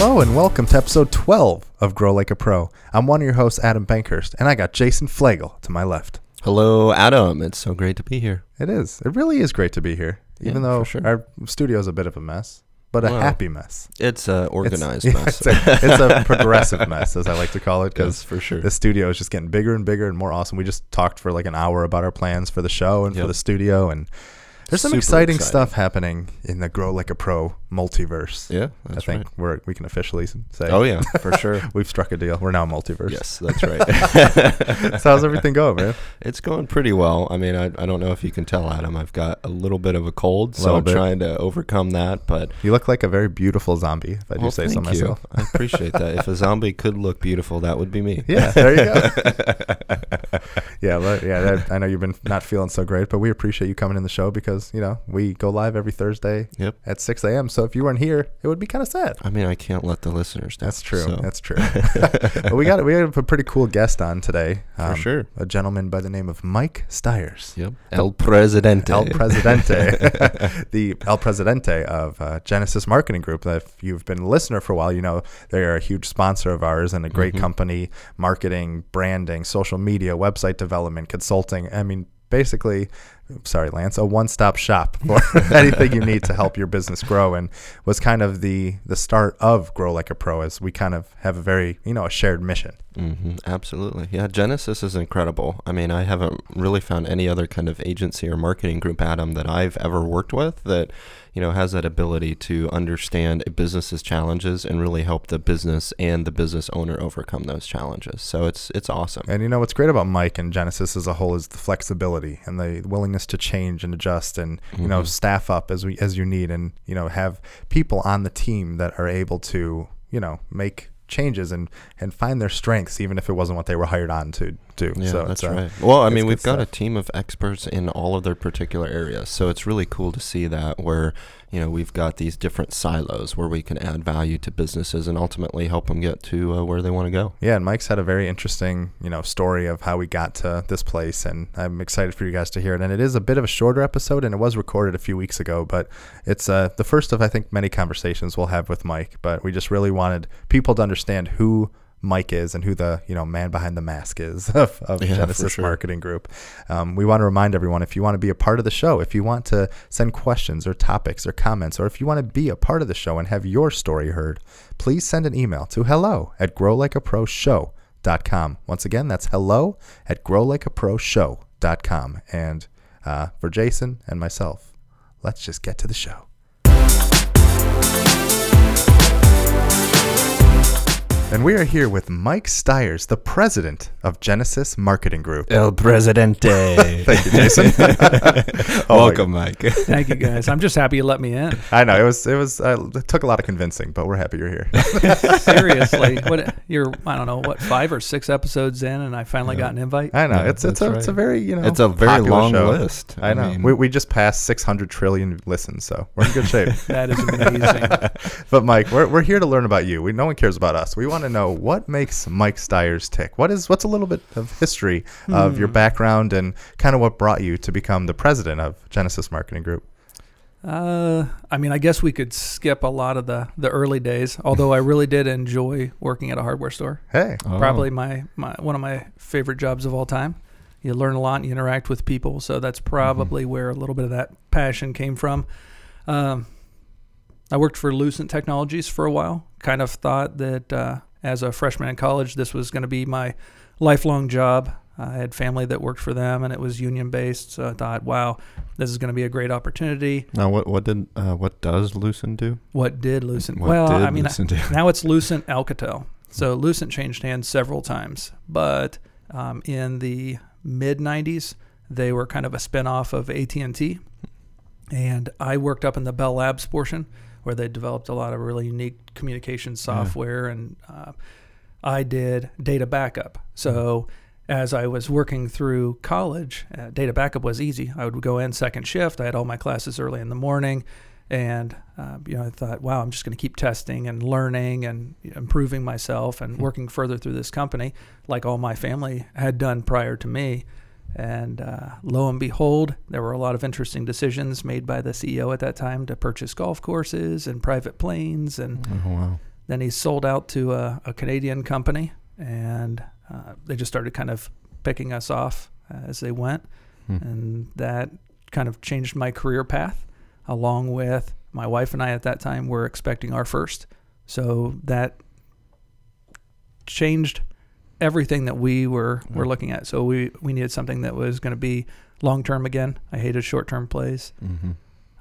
Hello and welcome to episode 12 of Grow Like a Pro. I'm one of your hosts, Adam Bankhurst, and I got Jason Fleagle to my left. Hello, Adam. It's so great to be here. It is. It really is great to be here, even though our studio's a bit of a mess, but a happy mess. It's an organized mess. It's a progressive mess, as I like to call it, because the studio is just getting bigger and bigger and more awesome. We just talked for like an hour about our plans for the show and for the studio, and there's some exciting stuff happening in the Grow Like a Pro multiverse. Yeah, that's right. I think we can officially say. Oh, yeah, for sure. We've struck a deal. We're now a multiverse. Yes, that's right. So how's everything going, man? It's going pretty well. I mean, I don't know if you can tell, Adam. I've got a little bit of a cold, so I'm trying to overcome that. But you look like a very beautiful zombie, if I do say so myself. I appreciate that. If a zombie could look beautiful, that would be me. Yeah, there you go. I know you've been not feeling so great, but we appreciate you coming in the show because, you know, we go live every Thursday at 6 a.m. So if you weren't here, it would be kind of sad. I mean, I can't let the listeners down. That's true. So. That's true. But we have a pretty cool guest on today. For sure. A gentleman by the name of Mike Stiers. Yep. El Presidente. The El Presidente of Jenesis Marketing Group. If you've been a listener for a while, you know they are a huge sponsor of ours and a great company. Marketing, branding, social media, website development, consulting. I mean, basically, sorry, Lance, a one-stop shop for anything you need to help your business grow, and was kind of the start of Grow Like a Pro, as we kind of have a very, a shared mission. Mm-hmm, absolutely. Yeah, Jenesis is incredible. I mean, I haven't really found any other kind of agency or marketing group, Adam, that I've ever worked with that, has that ability to understand a business's challenges and really help the business and the business owner overcome those challenges. So it's awesome. And what's great about Mike and Jenesis as a whole is the flexibility and the willingness to change and adjust and, staff up as you need and, have people on the team that are able to, make changes and find their strengths, even if it wasn't what they were hired on to do. Yeah, so that's right. Well, I mean, we've got a team of experts in all of their particular areas. So it's really cool to see that where, we've got these different silos where we can add value to businesses and ultimately help them get to where they want to go. Yeah. And Mike's had a very interesting, story of how we got to this place. And I'm excited for you guys to hear it. And it is a bit of a shorter episode and it was recorded a few weeks ago, but it's the first of, I think, many conversations we'll have with Mike. But we just really wanted people to understand who Mike is and who the man behind the mask is of Jenesis Marketing Group. We want to remind everyone, if you want to be a part of the show, if you want to send questions or topics or comments, or if you want to be a part of the show and have your story heard, please send an email to hello@growlikeaproshow.com. Once again, that's hello@growlikeaproshow.com. And for Jason and myself, let's just get to the show. And we are here with Mike Stiers, the president of Jenesis Marketing Group. El Presidente. Thank you, Jason. Welcome, Mike. Thank you, guys. I'm just happy you let me in. I know. It took a lot of convincing, but we're happy you're here. Seriously. I don't know, 5 or 6 episodes in, and I finally got an invite? I know. Yeah, it's a very, it's a very long show. List. I know. We just passed 600 trillion listens, so we're in good shape. That is amazing. But, Mike, we're here to learn about you. No one cares about us. We want to know what makes Mike Stiers tick. What's a little bit of history of your background and kind of what brought you to become the president of Jenesis Marketing Group? I mean, I guess we could skip a lot of the early days, although I really did enjoy working at a hardware store. Hey. Probably one of my favorite jobs of all time. You learn a lot and you interact with people, so that's probably where a little bit of that passion came from. I worked for Lucent Technologies for a while. Kind of thought that as a freshman in college, this was going to be my lifelong job. I had family that worked for them, and it was union-based. So I thought, wow, this is going to be a great opportunity. Now, what does Lucent do? What did Lucent? Now it's Lucent Alcatel. So Lucent changed hands several times, but in the mid-'90s, they were kind of a spinoff of AT&T, and I worked up in the Bell Labs portion, where they developed a lot of really unique communication software, and I did data backup. So as I was working through college, data backup was easy. I would go in second shift. I had all my classes early in the morning, and I thought, wow, I'm just going to keep testing and learning and improving myself and working further through this company like all my family had done prior to me. And lo and behold, there were a lot of interesting decisions made by the CEO at that time to purchase golf courses and private planes. And Then he sold out to a Canadian company, and they just started kind of picking us off as they went. And that kind of changed my career path, along with my wife and I at that time were expecting our first. So that changed everything that we were looking at. So we needed something that was going to be long-term again. I hated short-term plays. Mm-hmm.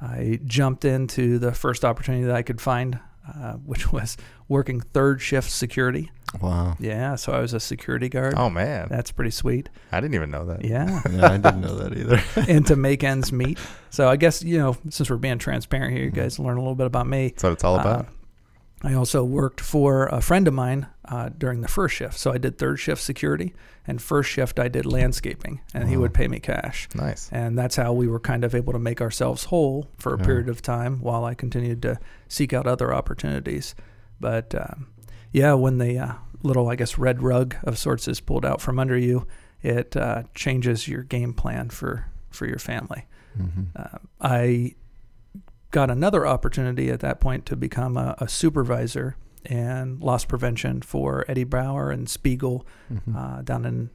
I jumped into the first opportunity that I could find, which was working third shift security. Wow. Yeah, so I was a security guard. Oh, man. That's pretty sweet. I didn't even know that. Yeah. Yeah, I didn't know that either. And to make ends meet. So I guess, you know, since we're being transparent here, you guys learn a little bit about me. That's what it's all about. I also worked for a friend of mine during the first shift. So I did third shift security, and first shift I did landscaping, and he would pay me cash. Nice. And that's how we were kind of able to make ourselves whole for a period of time while I continued to seek out other opportunities. But yeah, when the little, I guess, red rug of sorts is pulled out from under you, it changes your game plan for your family. Mm-hmm. I got another opportunity at that point to become a supervisor in loss prevention for Eddie Bauer and Spiegel down in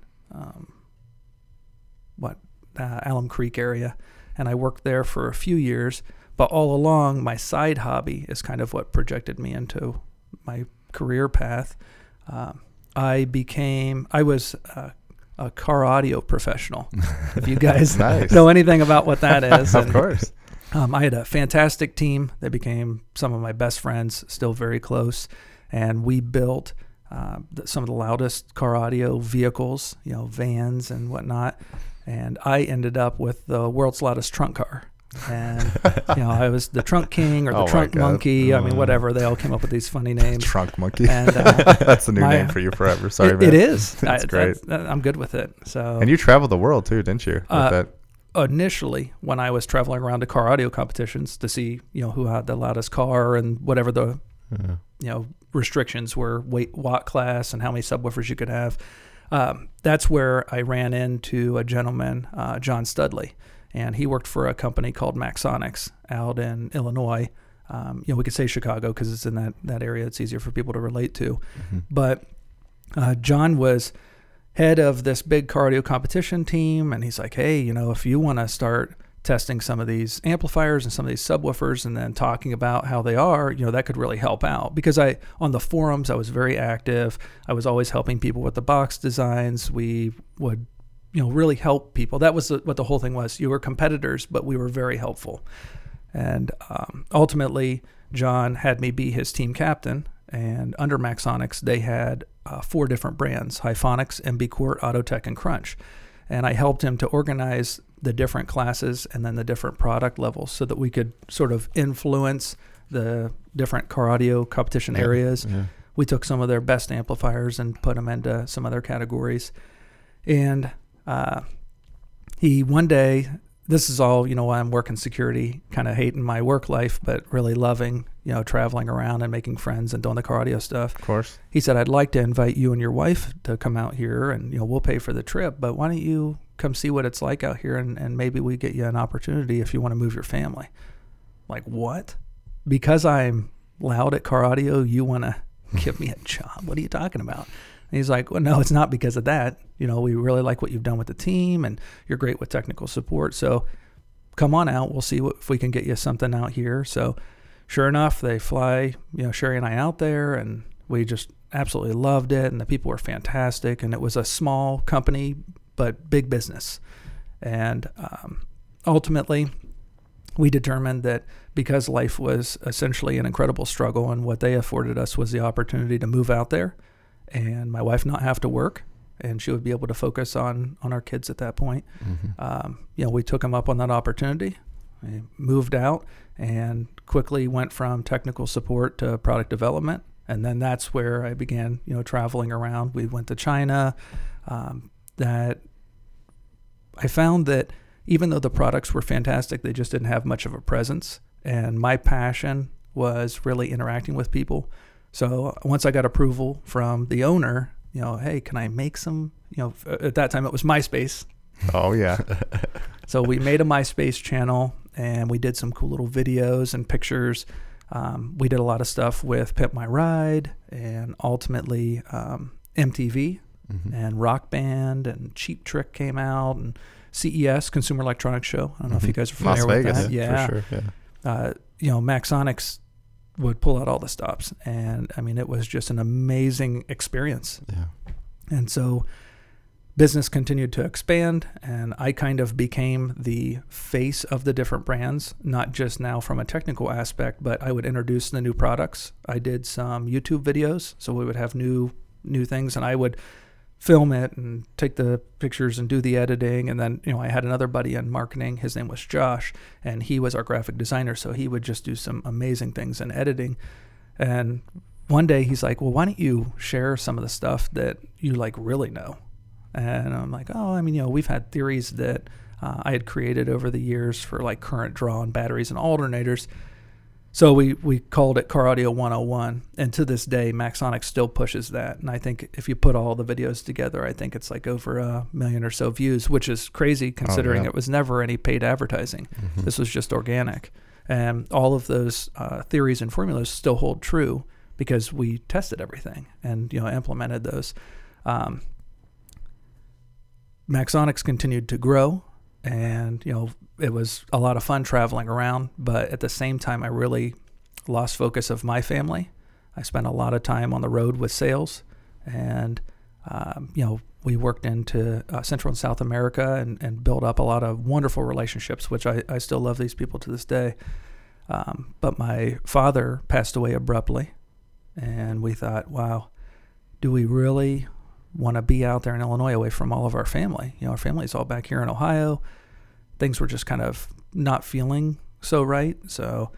Alum Creek area. And I worked there for a few years, but all along my side hobby is kind of what projected me into my career path. I was a car audio professional. If you guys know anything about what that is. Of course. I had a fantastic team that became some of my best friends, still very close, and we built some of the loudest car audio vehicles, you know, vans and whatnot, and I ended up with the world's loudest trunk car. And, you know, I was the trunk king or the trunk monkey. I mean, whatever. They all came up with these funny names. Trunk monkey. And, that's a new name for you forever. Sorry, man. It is. That's great. I'm good with it. So. And you traveled the world, too, didn't you, with that? Initially, when I was traveling around to car audio competitions to see, you know, who had the loudest car and whatever the, you know, restrictions were, weight, watt class, and how many subwoofers you could have, that's where I ran into a gentleman, John Studley, and he worked for a company called Maxxsonics out in Illinois. You know, we could say Chicago because it's in that area. It's easier for people to relate to. Mm-hmm. But John was head of this big cardio competition team, and he's like, hey, you know, if you want to start testing some of these amplifiers and some of these subwoofers and then talking about how they are, you know, that could really help out. Because I, on the forums, I was very active. I was always helping people with the box designs. We would, you know, really help people. That was what the whole thing was. You were competitors, but we were very helpful. And ultimately, John had me be his team captain. And under Maxxsonics, they had four different brands, Hifonics, MB-Court, Autotech, and Crunch. And I helped him to organize the different classes and then the different product levels so that we could sort of influence the different car audio competition areas. Yeah. We took some of their best amplifiers and put them into some other categories. And he one day, this is all, you know, why I'm working security, kind of hating my work life, but really loving, you know, traveling around and making friends and doing the car audio stuff. Of course. He said, I'd like to invite you and your wife to come out here and, you know, we'll pay for the trip, but why don't you come see what it's like out here and maybe we get you an opportunity if you want to move your family. Like, what? Because I'm loud at car audio, you want to give me a job? What are you talking about? And he's like, well, no, it's not because of that. You know, we really like what you've done with the team and you're great with technical support. So come on out. We'll see if we can get you something out here. So sure enough, they fly, you know, Sherry and I out there, and we just absolutely loved it. And the people were fantastic. And it was a small company, but big business. And ultimately, we determined that because life was essentially an incredible struggle and what they afforded us was the opportunity to move out there and my wife not have to work, and she would be able to focus on our kids at that point. Mm-hmm. You know, we took them up on that opportunity. We moved out and quickly went from technical support to product development. And then that's where I began, you know, traveling around. We went to China. That I found that even though the products were fantastic, they just didn't have much of a presence. And my passion was really interacting with people. So once I got approval from the owner, you know, hey, can I make some, you know, at that time it was MySpace. Oh, yeah. So we made a MySpace channel, and we did some cool little videos and pictures We did a lot of stuff with Pimp My Ride and ultimately MTV mm-hmm. and Rock Band, and Cheap Trick came out, and CES, Consumer Electronics Show. I don't know if you guys are familiar with that. Yeah, for sure. Yeah. You know, Maxxsonics would pull out all the stops, and I mean, it was just an amazing experience. Yeah. And so business continued to expand, and I kind of became the face of the different brands, not just now from a technical aspect, but I would introduce the new products. I did some YouTube videos, so we would have new things, and I would film it and take the pictures and do the editing. And then, you know, I had another buddy in marketing, his name was Josh, and he was our graphic designer, so he would just do some amazing things in editing. And one day he's like, well, why don't you share some of the stuff that you like really know? And I'm like, oh, I mean, you know, we've had theories that I had created over the years for like current draw and batteries and alternators. So we called it Car Audio 101. And to this day, Maxxsonics still pushes that. And I think if you put all the videos together, I think it's like over 1 million or so views, which is crazy considering it was never any paid advertising. Mm-hmm. This was just organic. And all of those theories and formulas still hold true because we tested everything and, you know, implemented those. Maxxsonics continued to grow, and you know, it was a lot of fun traveling around, but at the same time I really lost focus of my family. I spent a lot of time on the road with sales, and you know, we worked into Central and South America and built up a lot of wonderful relationships, which I still love these people to this day. But my father passed away abruptly, and we thought, wow, do we really want to be out there in Illinois away from all of our family? You know, our family's all back here in Ohio. Things were just kind of not feeling so right. So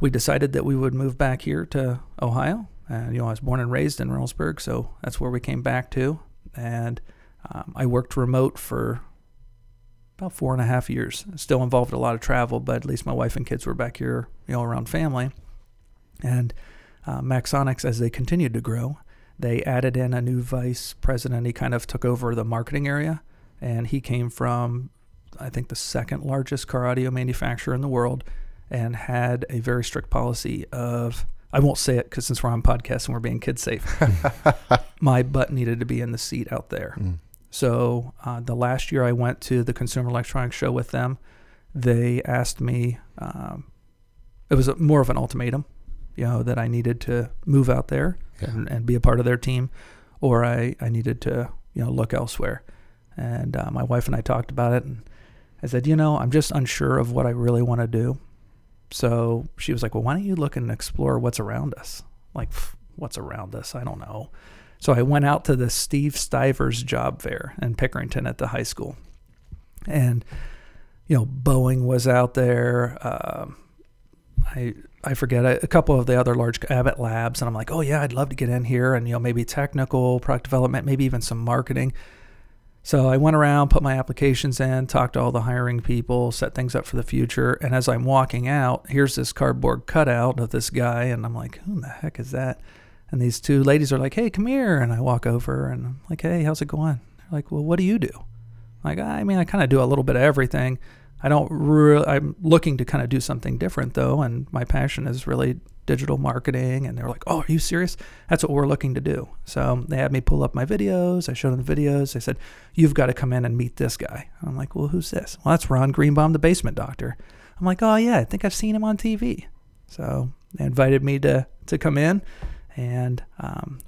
we decided that we would move back here to Ohio. And, you know, I was born and raised in Reynoldsburg, so that's where we came back to. And I worked remote for about 4.5 years. Still involved a lot of travel, but at least my wife and kids were back here, you know, around family. And Maxxsonics, as they continued to grow, they added in a new vice president. He kind of took over the marketing area, and he came from, I think, the second largest car audio manufacturer in the world, and had a very strict policy of, I won't say it because since we're on podcasts and we're being kid safe, my butt needed to be in the seat out there. Mm. So the last year I went to the Consumer Electronics Show with them, they asked me, it was more of an ultimatum, you know, that I needed to move out there. Yeah. And be a part of their team, or I needed to, you know, look elsewhere. And my wife and I talked about it, and I said, you know, I'm just unsure of what I really want to do. So she was like, well, why don't you look and explore what's around us? Like, what's around us? I don't know. So I went out to the Steve Stivers job fair in Pickerington at the high school. And, you know, Boeing was out there. I forget, a couple of the other large Abbott Labs, and I'm like, oh yeah, I'd love to get in here, and you know, maybe technical, product development, maybe even some marketing. So I went around, put my applications in, talked to all the hiring people, set things up for the future. And as I'm walking out, here's this cardboard cutout of this guy, and I'm like, who in the heck is that? And these two ladies are like, hey, come here. And I walk over, and I'm like, hey, how's it going? They're like, well, what do you do? I'm like, I mean, I kind of do a little bit of everything. I'm looking to kind of do something different though, and my passion is really digital marketing. And they were like, oh, are you serious? That's what we're looking to do. So they had me pull up my videos. I showed them the videos. They said, you've got to come in and meet this guy. I'm like, well, who's this? Well, that's Ron Greenbaum, the Basement Doctor. I'm like, oh yeah, I think I've seen him on TV. So they invited me to come in, and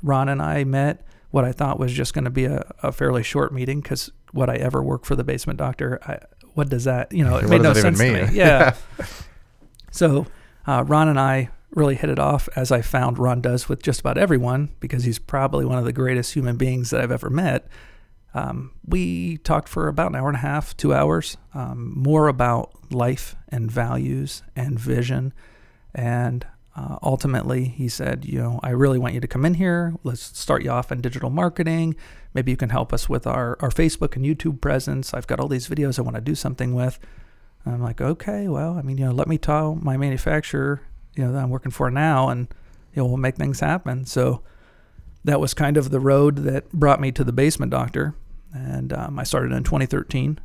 Ron and I met what I thought was just going to be a fairly short meeting, because would I ever work for the Basement Doctor? What does that, you know, it made no sense to me. Yeah. So Ron and I really hit it off, as I found Ron does with just about everyone, because he's probably one of the greatest human beings that I've ever met. We talked for about an hour and a half, 2 hours, more about life and values and vision. And ultimately he said, you know, I really want you to come in here. Let's start you off in digital marketing. Maybe you can help us with our Facebook and YouTube presence. I've got all these videos I want to do something with. And I'm like, okay, well, I mean, you know, let me tell my manufacturer, you know, that I'm working for now, and, you know, we'll make things happen. So that was kind of the road that brought me to the Basement Doctor. And I started in 2013.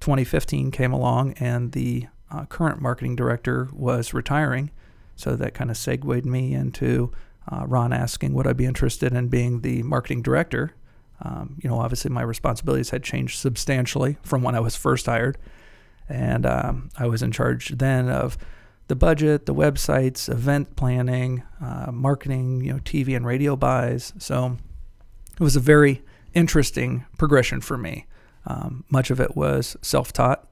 2015 came along, and the current marketing director was retiring. So that kind of segued me into Ron asking would I be interested in being the marketing director. Obviously my responsibilities had changed substantially from when I was first hired. And I was in charge then of the budget, the websites, event planning, marketing, TV and radio buys. So it was a very interesting progression for me. Much of it was self-taught,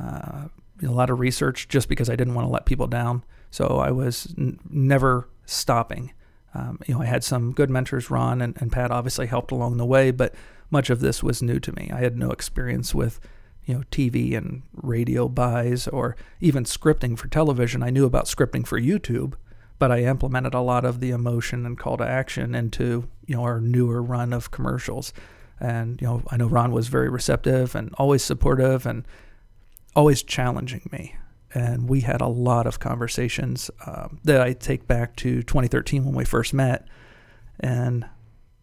a lot of research just because I didn't want to let people down. So I was never stopping. I had some good mentors. Ron and Pat obviously helped along the way, but much of this was new to me. I had no experience with, TV and radio buys or even scripting for television. I knew about scripting for YouTube, but I implemented a lot of the emotion and call to action into, our newer run of commercials. And, I know Ron was very receptive and always supportive and always challenging me. And we had a lot of conversations that I take back to 2013 when we first met. And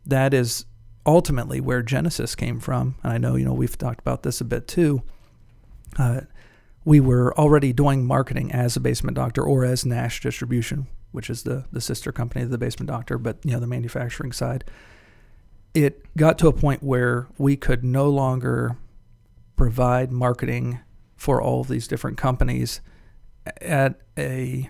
that is ultimately where Jenesis came from. And I know, we've talked about this a bit too. We were already doing marketing as a Basement Doctor or as Nash Distribution, which is the sister company of the Basement Doctor, but, the manufacturing side. It got to a point where we could no longer provide marketing for all of these different companies at the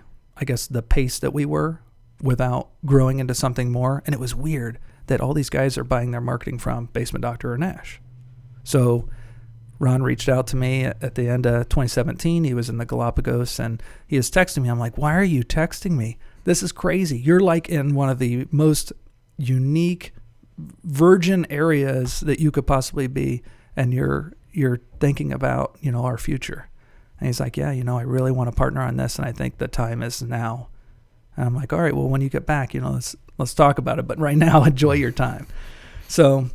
pace that we were without growing into something more. And it was weird that all these guys are buying their marketing from Basement Doctor or Nash. So Ron reached out to me at the end of 2017. He was in the Galapagos and he was texting me. I'm like, why are you texting me? This is crazy. You're like in one of the most unique virgin areas that you could possibly be. And you're thinking about, our future. And he's like, yeah, I really want to partner on this. And I think the time is now. And I'm like, all right, well, when you get back, let's talk about it. But right now, enjoy your time. So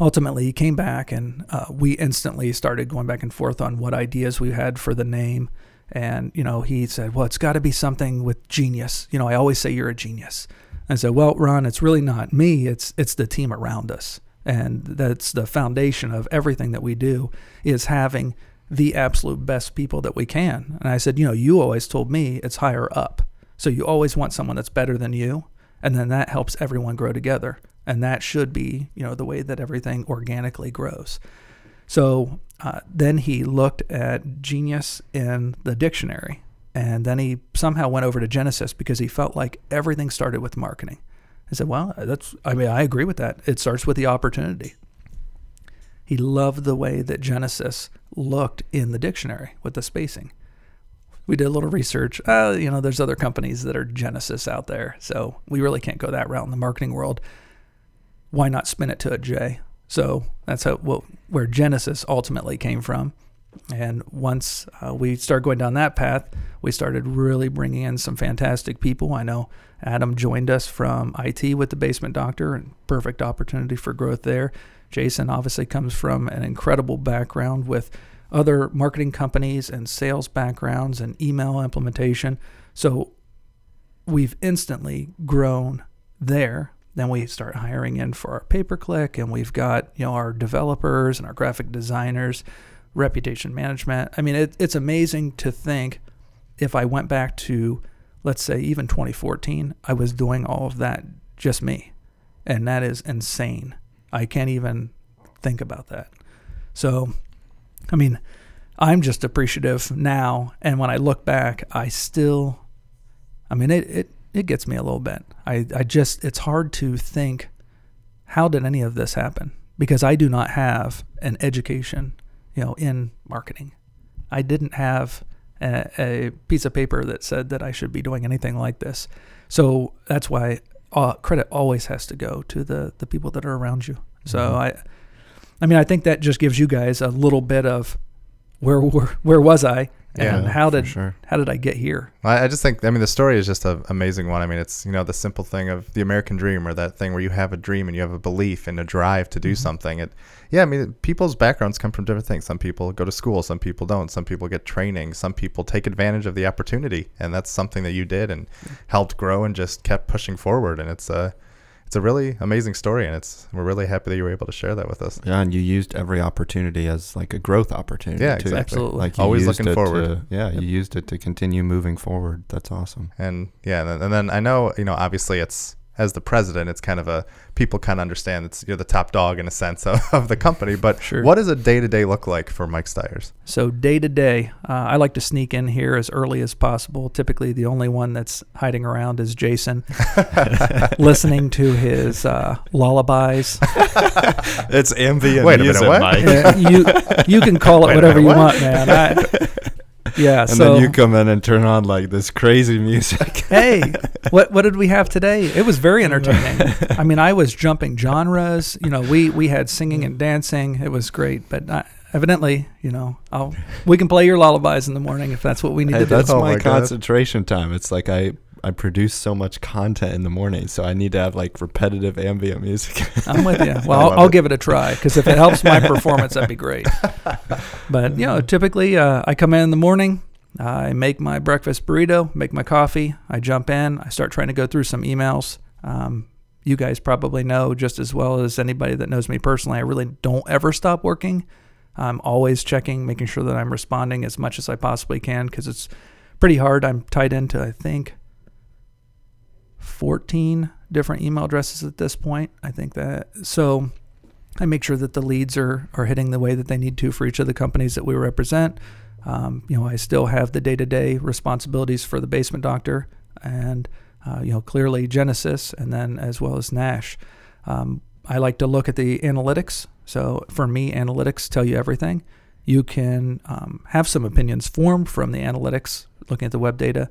ultimately he came back and we instantly started going back and forth on what ideas we had for the name. And, he said, well, it's got to be something with genius. I always say you're a genius. I said, well, Ron, it's really not me. It's the team around us. And that's the foundation of everything that we do is having the absolute best people that we can. And I said, you always told me it's higher up. So you always want someone that's better than you. And then that helps everyone grow together. And that should be, the way that everything organically grows. So then he looked at genius in the dictionary. And then he somehow went over to Jenesis because he felt like everything started with marketing. I said, well, I agree with that. It starts with the opportunity. He loved the way that Jenesis looked in the dictionary with the spacing. We did a little research. There's other companies that are Jenesis out there. So we really can't go that route in the marketing world. Why not spin it to a J? So that's where Jenesis ultimately came from. And once we started going down that path, we started really bringing in some fantastic people. I know Adam joined us from IT with the Basement Doctor, and perfect opportunity for growth there. Jason obviously comes from an incredible background with other marketing companies and sales backgrounds and email implementation. So we've instantly grown there. Then we start hiring in for our pay-per-click, and we've got our developers and our graphic designers, reputation management. I mean, it's amazing to think if I went back to, let's say, even 2014, I was doing all of that just me. And that is insane. I can't even think about that. So, I mean, I'm just appreciative now. And when I look back, I still, it gets me a little bit. It's hard to think, how did any of this happen? Because I do not have an education, in marketing. I didn't have a piece of paper that said that I should be doing anything like this. So that's why credit always has to go to the people that are around you. So mm-hmm. I think that just gives you guys a little bit of where was I and how did I get here? I just think, the story is just an amazing one. It's, the simple thing of the American dream, or that thing where you have a dream and you have a belief and a drive to do mm-hmm. something. People's backgrounds come from different things. Some people go to school, some people don't. Some people get training, some people take advantage of the opportunity. And that's something that you did and helped grow and just kept pushing forward. And it's it's a really amazing story, and we're really happy that you were able to share that with us. Yeah, and you used every opportunity as like a growth opportunity. Yeah, exactly. Absolutely. Like always looking forward. You used it to continue moving forward. That's awesome. And then I know, obviously it's, as the president, it's kind of people kind of understand it's you're the top dog in a sense of the company, but sure. What does a day-to-day look like for Mike Stiers? So day-to-day, I like to sneak in here as early as possible. Typically the only one that's hiding around is Jason, listening to his lullabies. It's ambient music, Mike. You can call it whatever you want, man. Then you come in and turn on like this crazy music. Hey, what did we have today? It was very entertaining. I mean, I was jumping genres. We had singing and dancing. It was great. But evidently, we can play your lullabies in the morning if that's what we need to do. That's my concentration time. It's like I produce so much content in the morning, so I need to have like repetitive ambient music. I'm with you. Well, I'll give it a try, because if it helps my performance, that'd be great. But typically I come in the morning, I make my breakfast burrito, make my coffee, I jump in, I start trying to go through some emails. You guys probably know just as well as anybody that knows me personally, I really don't ever stop working. I'm always checking, making sure that I'm responding as much as I possibly can, because it's pretty hard. I'm tied into, I think, 14 different email addresses at this point. I think that. So I make sure that the leads are hitting the way that they need to for each of the companies that we represent. I still have the day-to-day responsibilities for the Basement Doctor and, clearly Jenesis, and then as well as Nash. I like to look at the analytics. So for me, analytics tell you everything. You can have some opinions formed from the analytics, looking at the web data,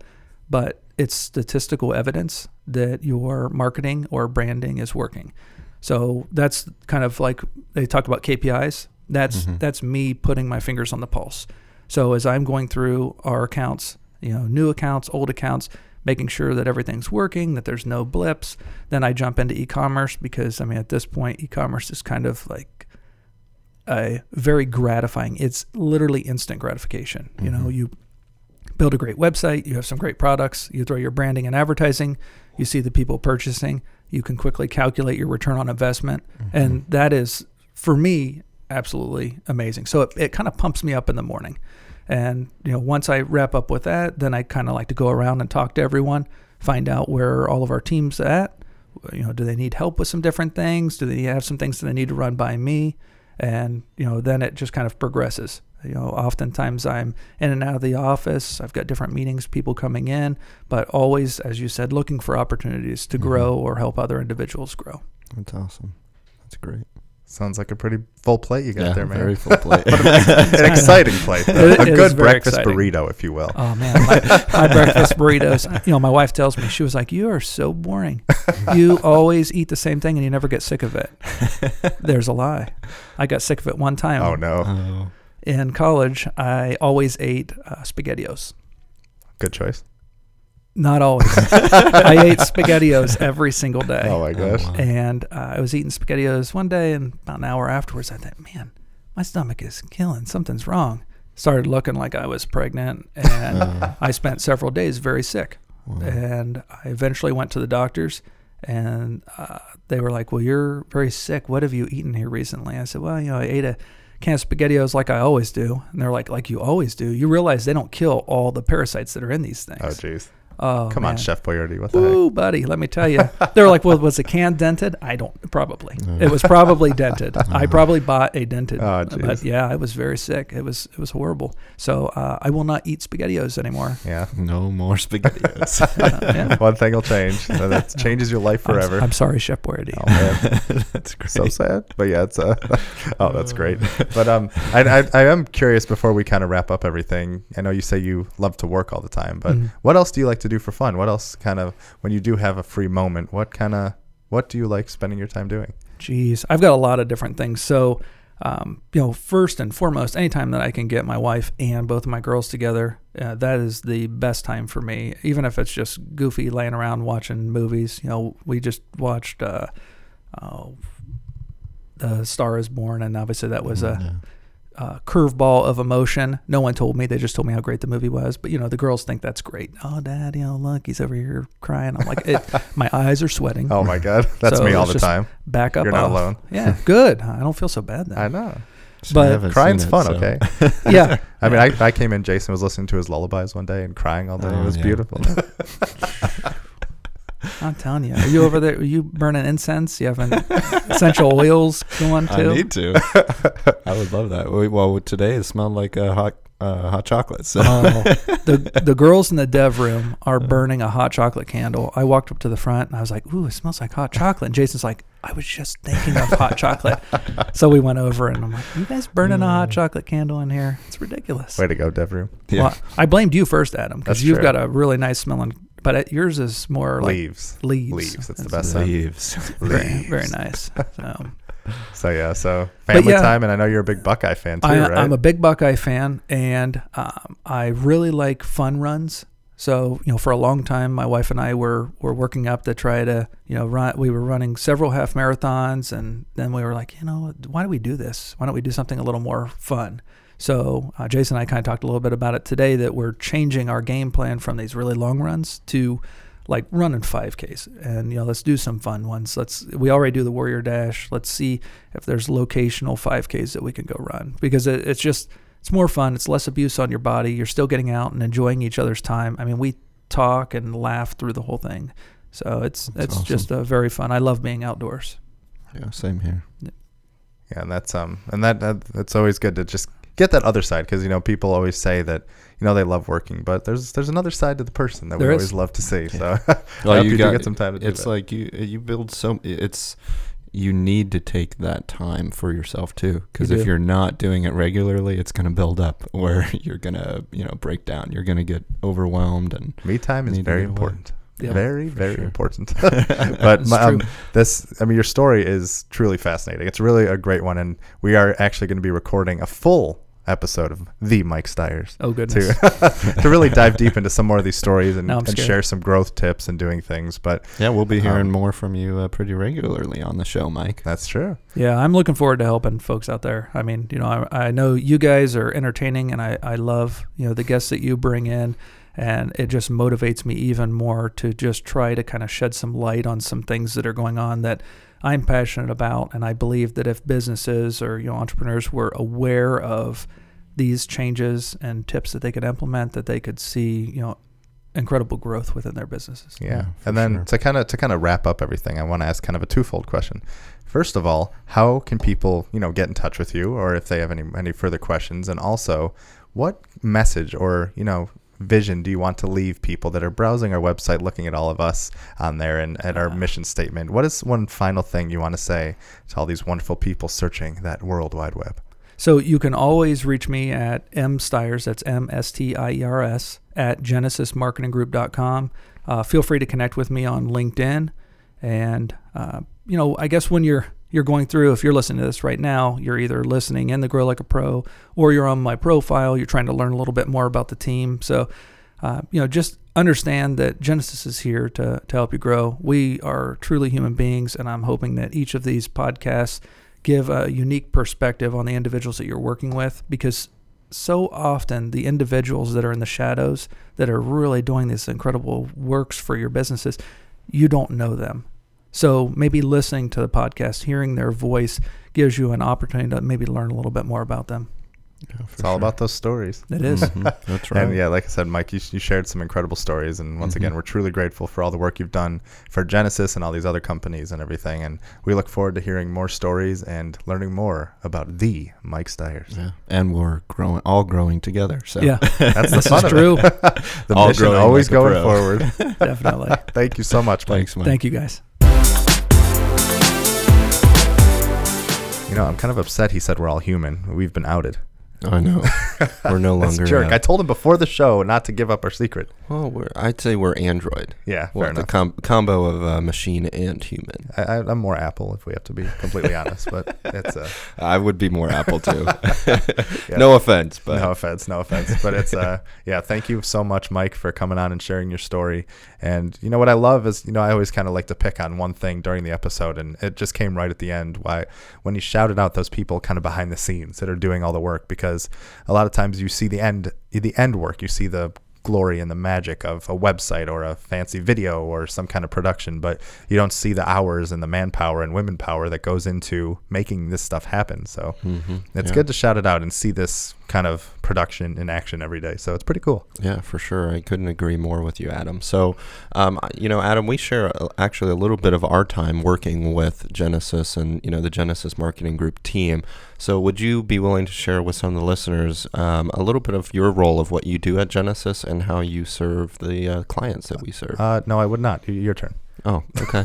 but it's statistical evidence that your marketing or branding is working. So that's kind of like they talk about KPIs. That's me putting my fingers on the pulse. So as I'm going through our accounts, new accounts, old accounts, making sure that everything's working, that there's no blips. Then I jump into e-commerce, because at this point, e-commerce is kind of like a very gratifying. It's literally instant gratification. Mm-hmm. You build a great website, you have some great products, you throw your branding and advertising, you see the people purchasing, you can quickly calculate your return on investment. Mm-hmm. And that is, for me, absolutely amazing. So it kind of pumps me up in the morning. And once I wrap up with that, then I kind of like to go around and talk to everyone, find out where all of our team's at. Do they need help with some different things? Do they have some things that they need to run by me? And then it just kind of progresses. Oftentimes I'm in and out of the office. I've got different meetings, people coming in, but always, as you said, looking for opportunities to grow or help other individuals grow. That's awesome. That's great. Sounds like a pretty full plate you got there, man. Very full plate. An exciting plate. A good breakfast burrito, if you will. Oh, man. My breakfast burritos. My wife tells me, she was like, you are so boring. You always eat the same thing and you never get sick of it. There's a lie. I got sick of it one time. Oh, no. In college, I always ate SpaghettiOs. Good choice. Not always. I ate SpaghettiOs every single day. Oh, my gosh. And I was eating SpaghettiOs one day, and about an hour afterwards, I thought, man, my stomach is killing. Something's wrong. Started looking like I was pregnant, and I spent several days very sick. Wow. And I eventually went to the doctors, and they were like, well, you're very sick. What have you eaten here recently? I said, well, I ate a can of SpaghettiOs like I always do. And they're like you always do. You realize they don't kill all the parasites that are in these things. Oh, jeez. Oh, come on, Chef Boyardee. What the heck? Ooh, buddy, let me tell you. They were like, well, was the can dented? I don't, probably. It was probably dented. I probably bought a dented. Oh, geez. But yeah, I was very sick. It was horrible. So I will not eat SpaghettiOs anymore. Yeah, no more SpaghettiOs. One thing will change. That changes your life forever. I'm sorry, Chef Boyardee. Oh, man. That's great. So sad. But yeah, it's that's great. But I am curious, before we kind of wrap up everything, I know you say you love to work all the time, but what else do you like to do for fun? What else kind of, when you do have a free moment, what do you like spending your time doing? Geez, I've got a lot of different things. So, first and foremost, anytime that I can get my wife and both of my girls together, that is the best time for me. Even if it's just goofy laying around watching movies, we just watched, The Star is Born. And obviously that was curveball of emotion. No one told me. They just told me how great the movie was. But, the girls think that's great. Oh, Dad, look, he's over here crying. I'm like, my eyes are sweating. Oh, my God. That's me all the time. Back up. You're not alone. Yeah, good. I don't feel so bad then. I know. But crying's fun, so. Okay? Yeah. I mean, I came in, Jason was listening to his lullabies one day and crying all day. It was beautiful. I'm telling you. Are you over there? Are you burning incense? You having essential oils going too? I need to. I would love that. Well, today it smelled like a hot chocolate. So. The girls in the dev room are burning a hot chocolate candle. I walked up to the front and I was like, ooh, it smells like hot chocolate. And Jason's like, I was just thinking of hot chocolate. So we went over and I'm like, you guys burning a hot chocolate candle in here? It's ridiculous. Way to go, dev room. Yeah. Well, I blamed you first, Adam, because you've got a really nice smelling. But yours is more like leaves. That's the best. Leaves. Very nice. So yeah. So family time, and I know you're a big Buckeye fan too, right? I'm a big Buckeye fan, and I really like fun runs. So for a long time, my wife and I were working up to try to run. We were running several half marathons, and then we were like, why do we do this? Why don't we do something a little more fun? So Jason and I kind of talked a little bit about it today, that we're changing our game plan from these really long runs to like running 5Ks and, let's do some fun ones. We already do the Warrior Dash. Let's see if there's locational 5Ks that we can go run, because it's more fun. It's less abuse on your body. You're still getting out and enjoying each other's time. I mean, we talk and laugh through the whole thing. So it's awesome. Just very fun. I love being outdoors. Yeah. Same here. Yeah. And that's, and that's always good to just get that other side, because people always say that they love working, but there's another side to the person that we always love to see. So well, I hope you do get some time to do that. It's like you build you need to take that time for yourself too, because if you're not doing it regularly, it's going to build up, or you're going to break down. You're going to get overwhelmed, and me time is very important. Yeah, very sure. important. But your story is truly fascinating. It's really a great one, and we are actually going to be recording a full episode of The Mike Stiers. Oh, goodness. To really dive deep into some more of these stories and share some growth tips and doing things. But yeah, we'll be hearing more from you pretty regularly on the show, Mike. That's true. Yeah, I'm looking forward to helping folks out there. I mean, I know you guys are entertaining, and I love, the guests that you bring in. And it just motivates me even more to just try to kind of shed some light on some things that are going on that I'm passionate about. And I believe that if businesses or entrepreneurs were aware of these changes and tips that they could implement, that they could see incredible growth within their businesses. Yeah. And then to kind of wrap up everything, I want to ask kind of a twofold question. First of all, how can people get in touch with you, or if they have any further questions? And also, what message or vision do you want to leave people that are browsing our website, looking at all of us on there and at our mission statement? What is one final thing you want to say to all these wonderful people searching that World Wide Web? So you can always reach me at mstiers, that's MSTIERS, at genesismarketinggroup.com. Feel free to connect with me on LinkedIn. And, I guess when you're going through, if you're listening to this right now, you're either listening in the Grow Like a Pro, or you're on my profile, you're trying to learn a little bit more about the team. So, just understand that Jenesis is here to help you grow. We are truly human beings, and I'm hoping that each of these podcasts give a unique perspective on the individuals that you're working with, because so often the individuals that are in the shadows that are really doing these incredible works for your businesses, you don't know them. So maybe listening to the podcast, hearing their voice, gives you an opportunity to maybe learn a little bit more about them. Yeah, it's all about those stories. It is. Mm-hmm. That's right. And yeah, like I said, Mike, you shared some incredible stories. And once again, we're truly grateful for all the work you've done for Jenesis and all these other companies and everything. And we look forward to hearing more stories and learning more about the Mike Stiers. Yeah. And we're all growing together. So yeah, that's the fun of true. It. The all mission always like going forward. Definitely. Thank you so much, Mike. Thanks, Mike. Thank you, guys. I'm kind of upset he said we're all human. We've been outed. I know. We're no longer. That's a jerk. I told him before the show not to give up our secret. Well, I'd say we're Android. Yeah, we're the combo of machine and human. I'm more Apple, if we have to be completely honest. But it's I would be more Apple too. Yeah. No offense. But it's yeah. Thank you so much, Mike, for coming on and sharing your story. And you know what I love is, you know, I always kind of like to pick on one thing during the episode, and it just came right at the end. When you shouted out those people kind of behind the scenes that are doing all the work, because a lot of times you see the end work, you see the glory and the magic of a website or a fancy video or some kind of production, but you don't see the hours and the manpower and women power that goes into making this stuff happen. So it's good to shout it out and see this kind of production in action every day. So it's pretty cool. Yeah, for sure. I couldn't agree more with you, Adam. So, you know, Adam, we share actually a little bit of our time working with Jenesis and, you know, the Jenesis Marketing Group team. So would you be willing to share with some of the listeners a little bit of your role of what you do at Jenesis and how you serve the clients that we serve? No, I would not. Your turn. Oh, okay.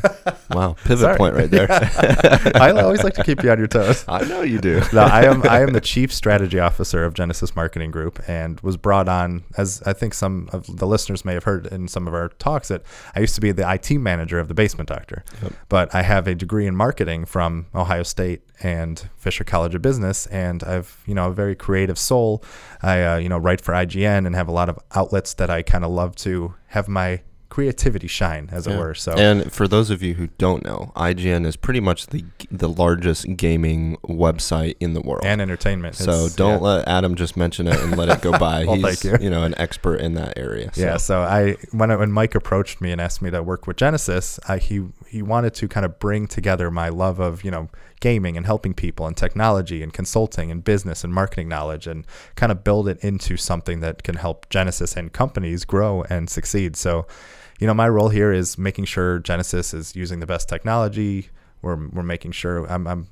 Wow. Pivot point right there. Yeah. I always like to keep you on your toes. I know you do. No, I am the Chief Strategy Officer of Jenesis Marketing Group, and was brought on, as I think some of the listeners may have heard in some of our talks, that I used to be the IT manager of the Basement Doctor. Yep. But I have a degree in marketing from Ohio State and Fisher College of Business, and I've, you know, a very creative soul. I, you know, write for IGN and have a lot of outlets that I kind of love to have my creativity shine, as it were. So, and for those of you who don't know, IGN is pretty much the largest gaming website in the world and entertainment. So don't let Adam just mention it and let it go by. Well, he's you know, an expert in that area. So. Yeah. So when Mike approached me and asked me to work with Jenesis, he wanted to kind of bring together my love of, you know, gaming and helping people and technology and consulting and business and marketing knowledge, and kind of build it into something that can help Jenesis and companies grow and succeed. So, you know, my role here is making sure Jenesis is using the best technology. We're making sure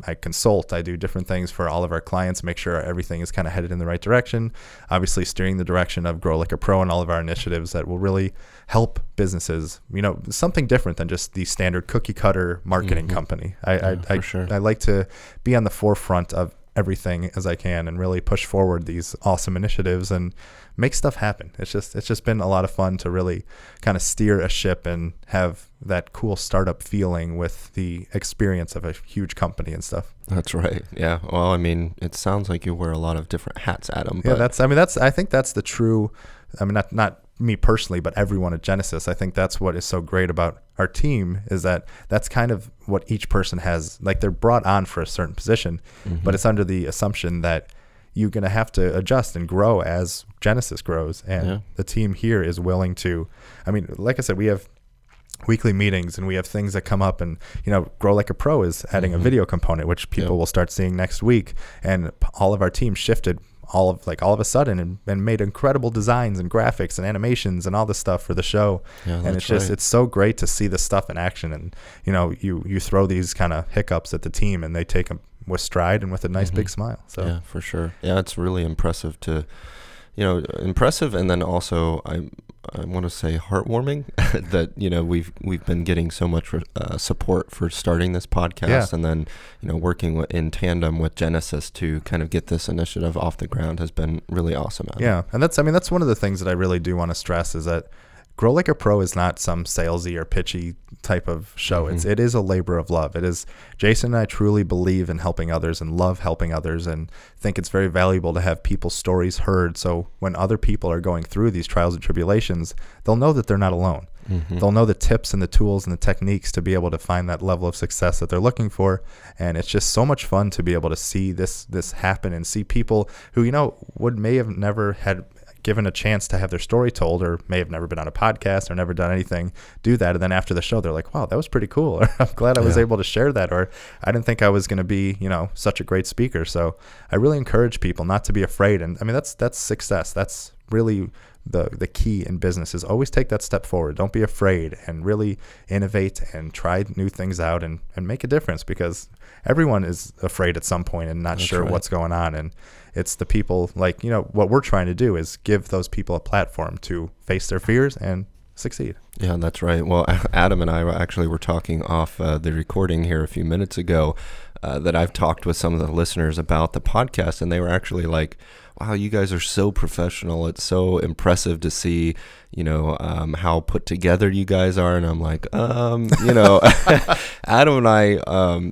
I consult. I do different things for all of our clients, make sure everything is kind of headed in the right direction. Obviously, steering the direction of Grow Like a Pro and all of our initiatives that will really help businesses. You know, something different than just the standard cookie cutter marketing company. I like to be on the forefront of everything as I can and really push forward these awesome initiatives and make stuff happen. It's just been a lot of fun to really kind of steer a ship and have that cool startup feeling with the experience of a huge company and stuff. That's right. Yeah. Well, I mean, it sounds like you wear a lot of different hats, Adam. Yeah, I think that's the true, I mean, not me personally, but everyone at Jenesis. I think that's what is so great about our team, is that that's kind of what each person has. Like, they're brought on for a certain position, but it's under the assumption that you're going to have to adjust and grow as Jenesis grows. And the team here is willing to, I mean, like I said, we have weekly meetings and we have things that come up, and, you know, Grow Like a Pro is adding a video component, which people will start seeing next week. And all of our team shifted all of a sudden and made incredible designs and graphics and animations and all this stuff for the show. And it's just, it's so great to see this stuff in action. And, you know, you throw these kind of hiccups at the team and they take them with stride and with a nice big smile. So yeah, for sure. Yeah. It's really impressive to, you know, impressive. And then also I want to say heartwarming that, you know, we've been getting so much support for starting this podcast and then, you know, working in tandem with Jenesis to kind of get this initiative off the ground has been really awesome. Yeah. And that's one of the things that I really do want to stress, is that Grow Like a Pro is not some salesy or pitchy type of show. It is a labor of love. It is, Jason and I truly believe in helping others and love helping others, and think it's very valuable to have people's stories heard. So when other people are going through these trials and tribulations, they'll know that they're not alone. They'll know the tips and the tools and the techniques to be able to find that level of success that they're looking for. And it's just so much fun to be able to see this happen and see people who, you know, may have never had given a chance to have their story told, or may have never been on a podcast or never done anything, do that. And then after the show, they're like, wow, that was pretty cool. Or, I'm glad I was able to share that. Or I didn't think I was going to be, you know, such a great speaker. So I really encourage people not to be afraid. And I mean, that's success. That's really the key in business, is always take that step forward. Don't be afraid, and really innovate and try new things out and make a difference, because everyone is afraid at some point and not sure what's going on. And it's the people, like, you know, what we're trying to do is give those people a platform to face their fears and succeed. Yeah, that's right. Well, Adam and I actually were talking off the recording here a few minutes ago that I've talked with some of the listeners about the podcast, and they were actually like, wow, you guys are so professional. It's so impressive to see, you know, how put together you guys are. And I'm like, you know, Adam and I,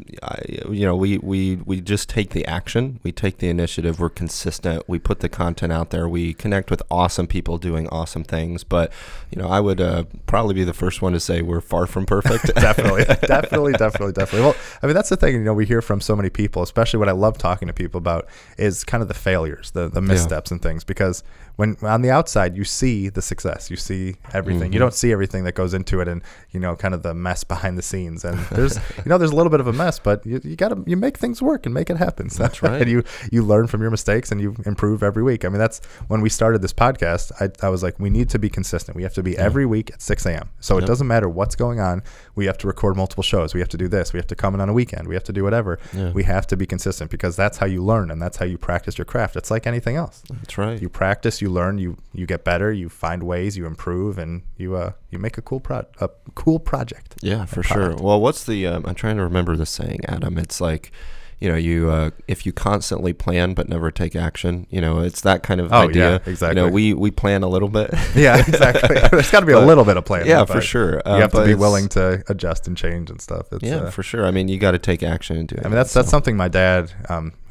you know, we just take the action. We take the initiative. We're consistent. We put the content out there. We connect with awesome people doing awesome things. But, you know, I would probably be the first one to say we're far from perfect. Definitely. Well, I mean, that's the thing, you know, we hear from so many people, especially what I love talking to people about is kind of the failures, the missteps and things, because when on the outside you see the success, you see everything, you don't see everything that goes into it, and you know, kind of the mess behind the scenes. And there's you know, there's a little bit of a mess, but you make things work and make it happen. So that's right. And you learn from your mistakes and you improve every week. I mean, that's when we started this podcast. I was like, we need to be consistent. We have to be every week at 6 a.m. So it doesn't matter what's going on. We have to record multiple shows. We have to do this. We have to come in on a weekend. We have to do whatever. Yeah. We have to be consistent, because that's how you learn and that's how you practice your craft. It's like anything else. That's right. You practice, you learn, you get better, you find ways, you improve, and you make a cool project. Yeah, for sure. Well, what's the I'm trying to remember the saying, Adam. It's like, you know, if you constantly plan but never take action, you know, it's that kind of idea. Yeah, exactly. You know, we plan a little bit. Yeah, exactly. There's got to be a little bit of planning. Yeah, for sure. You have to be willing to adjust and change and stuff. It's, for sure. I mean, you got to take action and do it. I mean, that's something my dad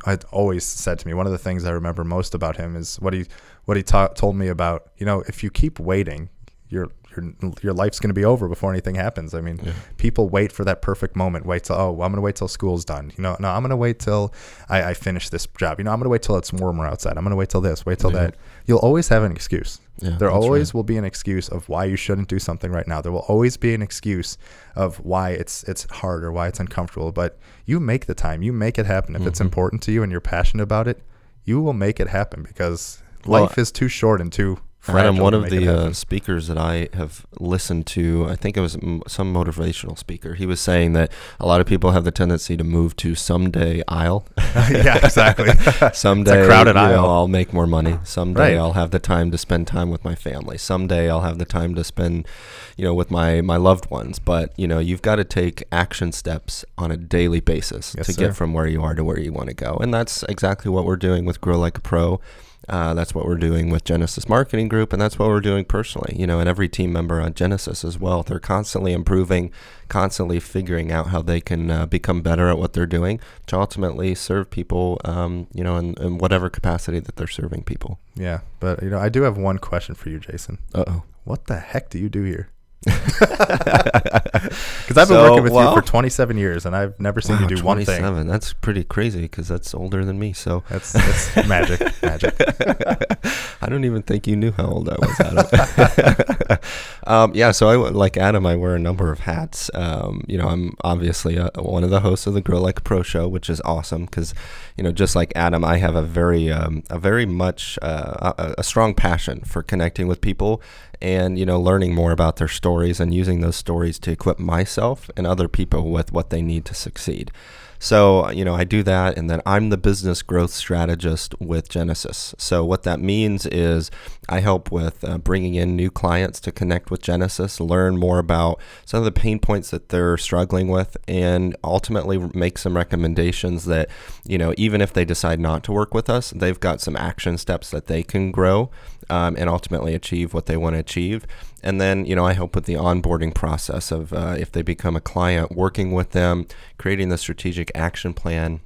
had always said to me. One of the things I remember most about him is what he told me about, you know, if you keep waiting, your life's going to be over before anything happens. I mean, people wait for that perfect moment. Wait till, oh, well, I'm going to wait till school's done. You know, no, I'm going to wait till I finish this job. You know, I'm going to wait till it's warmer outside. I'm going to wait till this, wait till that. You'll always have an excuse. Yeah, there always will be an excuse of why you shouldn't do something right now. There will always be an excuse of why it's hard or why it's uncomfortable. But you make the time. You make it happen. If it's important to you and you're passionate about it, you will make it happen, because life is too short and too... Adam, one of the speakers that I have listened to, I think it was some motivational speaker, he was saying that a lot of people have the tendency to move to someday aisle. Yeah, exactly. Someday it's a crowded aisle. I'll make more money. Someday I'll have the time to spend time with my family. Someday I'll have the time to spend, you know, with my loved ones. But, you know, you've got to take action steps on a daily basis get from where you are to where you want to go. And that's exactly what we're doing with Grow Like a Pro. That's what we're doing with Jenesis Marketing Group, and that's what we're doing personally, you know, and every team member on Jenesis as well. They're constantly improving, constantly figuring out how they can become better at what they're doing to ultimately serve people, you know, in whatever capacity that they're serving people. Yeah, but, you know, I do have one question for you, Jason. Uh-oh. What the heck do you do here? Because I've been working with you for 27 years, and I've never seen you do one thing. That's pretty crazy, because that's older than me. So that's magic. I don't even think you knew how old I was, Adam. So I, like Adam, I wear a number of hats. You know, I'm obviously one of the hosts of the Grow Like a Pro show, which is awesome because, you know, just like Adam, I have a very strong passion for connecting with people and, you know, learning more about their stories and using those stories to equip myself and other people with what they need to succeed. So, you know, I do that, and then I'm the business growth strategist with Jenesis. So what that means is I help with bringing in new clients to connect with Jenesis, learn more about some of the pain points that they're struggling with, and ultimately make some recommendations that, you know, even if they decide not to work with us, they've got some action steps that they can grow and ultimately achieve what they want to achieve. And then, you know, I help with the onboarding process of if they become a client, working with them, creating the strategic action plan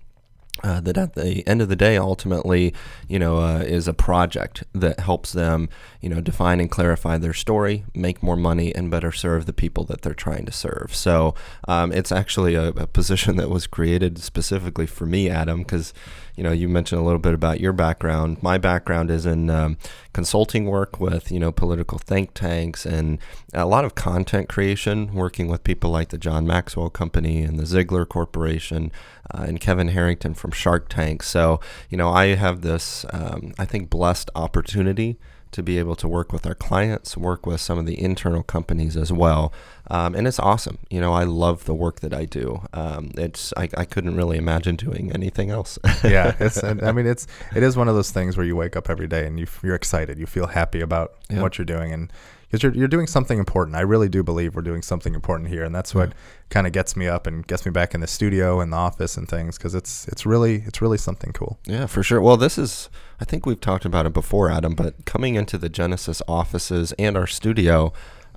that at the end of the day, ultimately, you know, is a project that helps them, you know, define and clarify their story, make more money, and better serve the people that they're trying to serve. So it's actually a position that was created specifically for me, Adam, because, you know, you mentioned a little bit about your background. My background is in consulting work with, you know, political think tanks and a lot of content creation, working with people like the John Maxwell Company and the Ziegler Corporation and Kevin Harrington from Shark Tank. So, you know, I have this, I think, blessed opportunity to be able to work with our clients, work with some of the internal companies as well. And it's awesome. You know, I love the work that I do. I couldn't really imagine doing anything else. Yeah. It is one of those things where you wake up every day and you're excited. You feel happy about what you're doing. And, because you're doing something important. I really do believe we're doing something important here, and that's what kind of gets me up and gets me back in the studio and the office and things, because it's really something cool. Yeah, for sure. Well, this is, I think we've talked about it before, Adam, but coming into the Jenesis offices and our studio,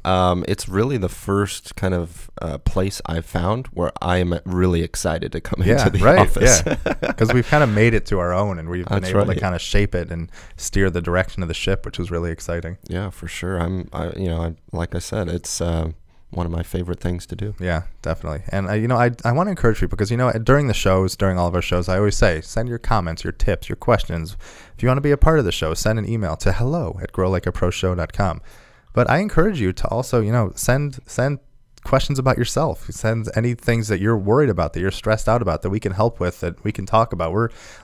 it's really the first kind of place I've found where I'm really excited to come into the office. Because we've kind of made it to our own, and we've been able to kind of shape it and steer the direction of the ship, which is really exciting. Yeah, for sure. Like I said, it's one of my favorite things to do. Yeah, definitely. And I want to encourage people, because during the shows, during all of our shows, I always say send your comments, your tips, your questions. If you want to be a part of the show, send an email to hello@growlikeaproshow.com. But I encourage you to also, send questions about yourself. Send any things that you're worried about, that you're stressed out about, that we can help with, that we can talk about.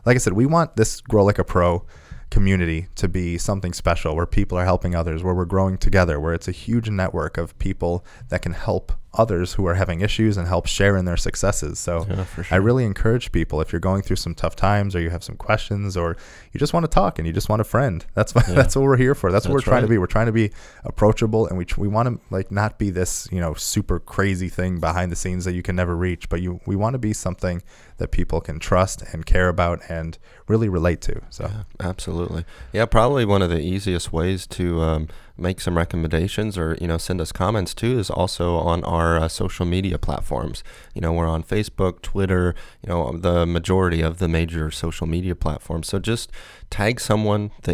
Like I said, we want this Grow Like a Pro community to be something special, where people are helping others, where we're growing together, where it's a huge network of people that can help others who are having issues and help share in their successes. So yeah, for sure. I really encourage people, if you're going through some tough times, or you have some questions, or you just want to talk and you just want a friend, that's what we're here for. That's what we're trying to be. We're trying to be approachable, and we want to not be this super crazy thing behind the scenes that you can never reach, but we want to be something that people can trust and care about and really relate to. So yeah, absolutely. Yeah, probably one of the easiest ways to make some recommendations or send us comments too is also on our social media platforms. We're on Facebook, Twitter, the majority of the major social media platforms. So just tag someone that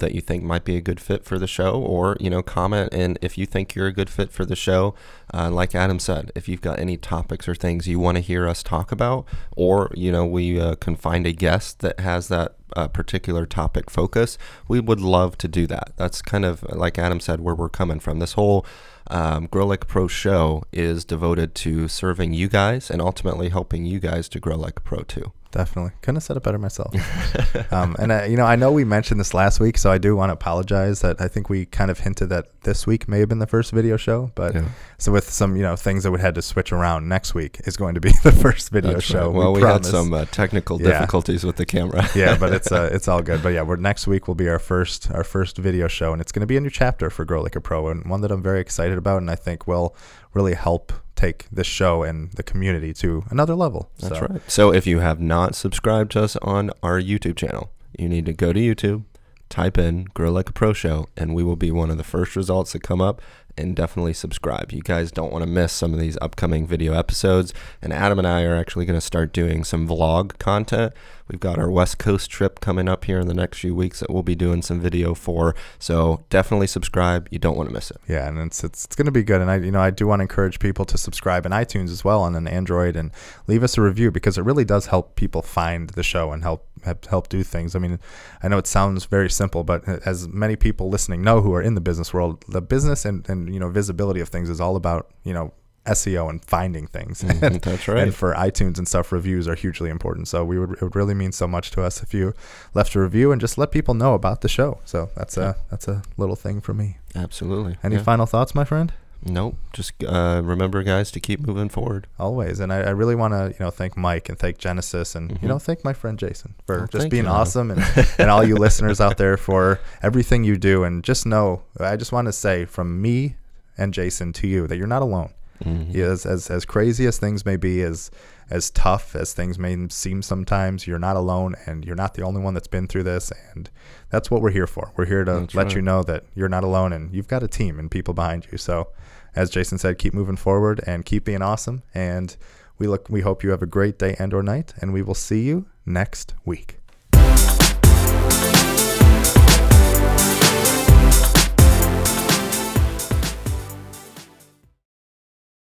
that you think might be a good fit for the show, or comment. And if you think you're a good fit for the show, like Adam said, if you've got any topics or things you want to hear us talk about, or we can find a guest that has that particular topic focus, we would love to do that. That's kind of, like Adam said, where we're coming from. This whole Grow Like a Pro show is devoted to serving you guys and ultimately helping you guys to grow like a pro too. Definitely. Couldn't have said it better myself. I know we mentioned this last week, so I do want to apologize that I think we kind of hinted that this week may have been the first video show, but so with some, things that we had to switch around, next week is going to be the first video show. Right. Well, we had some technical difficulties with the camera. Yeah, but it's all good. But yeah, next week will be our first video show, and it's going to be a new chapter for Grow Like a Pro, and one that I'm very excited about, and I think will really help take this show and the community to another level. That's right. So if you have not subscribed to us on our YouTube channel, you need to go to YouTube, type in Grow Like a Pro Show, and we will be one of the first results that come up, and definitely subscribe. You guys don't want to miss some of these upcoming video episodes. And Adam and I are actually going to start doing some vlog content. We've got our West Coast trip coming up here in the next few weeks that we'll be doing some video for. So definitely subscribe. You don't want to miss it. Yeah, and it's going to be good. And I do want to encourage people to subscribe in iTunes as well, and on Android, and leave us a review, because it really does help people find the show and help do things. I mean, I know it sounds very simple, but as many people listening know who are in the business world, the business and visibility of things is all about, SEO and finding things. And, that's right. And for iTunes and stuff, reviews are hugely important. So it would really mean so much to us if you left a review and just let people know about the show. So that's a little thing for me. Absolutely. Any final thoughts, my friend? Nope. Just remember, guys, to keep moving forward. Always. And I really want to, thank Mike and thank Jenesis and, thank my friend Jason for just being awesome, and all you listeners out there for everything you do. And just know, I just want to say from me and Jason to you that you're not alone. Mm-hmm. Yeah, as crazy as things may be, as tough as things may seem sometimes, you're not alone, and you're not the only one that's been through this. And that's what we're here for. We're here to you know that you're not alone, and you've got a team and people behind you. So as Jason said, keep moving forward and keep being awesome. And we hope you have a great day and or night, and we will see you next week.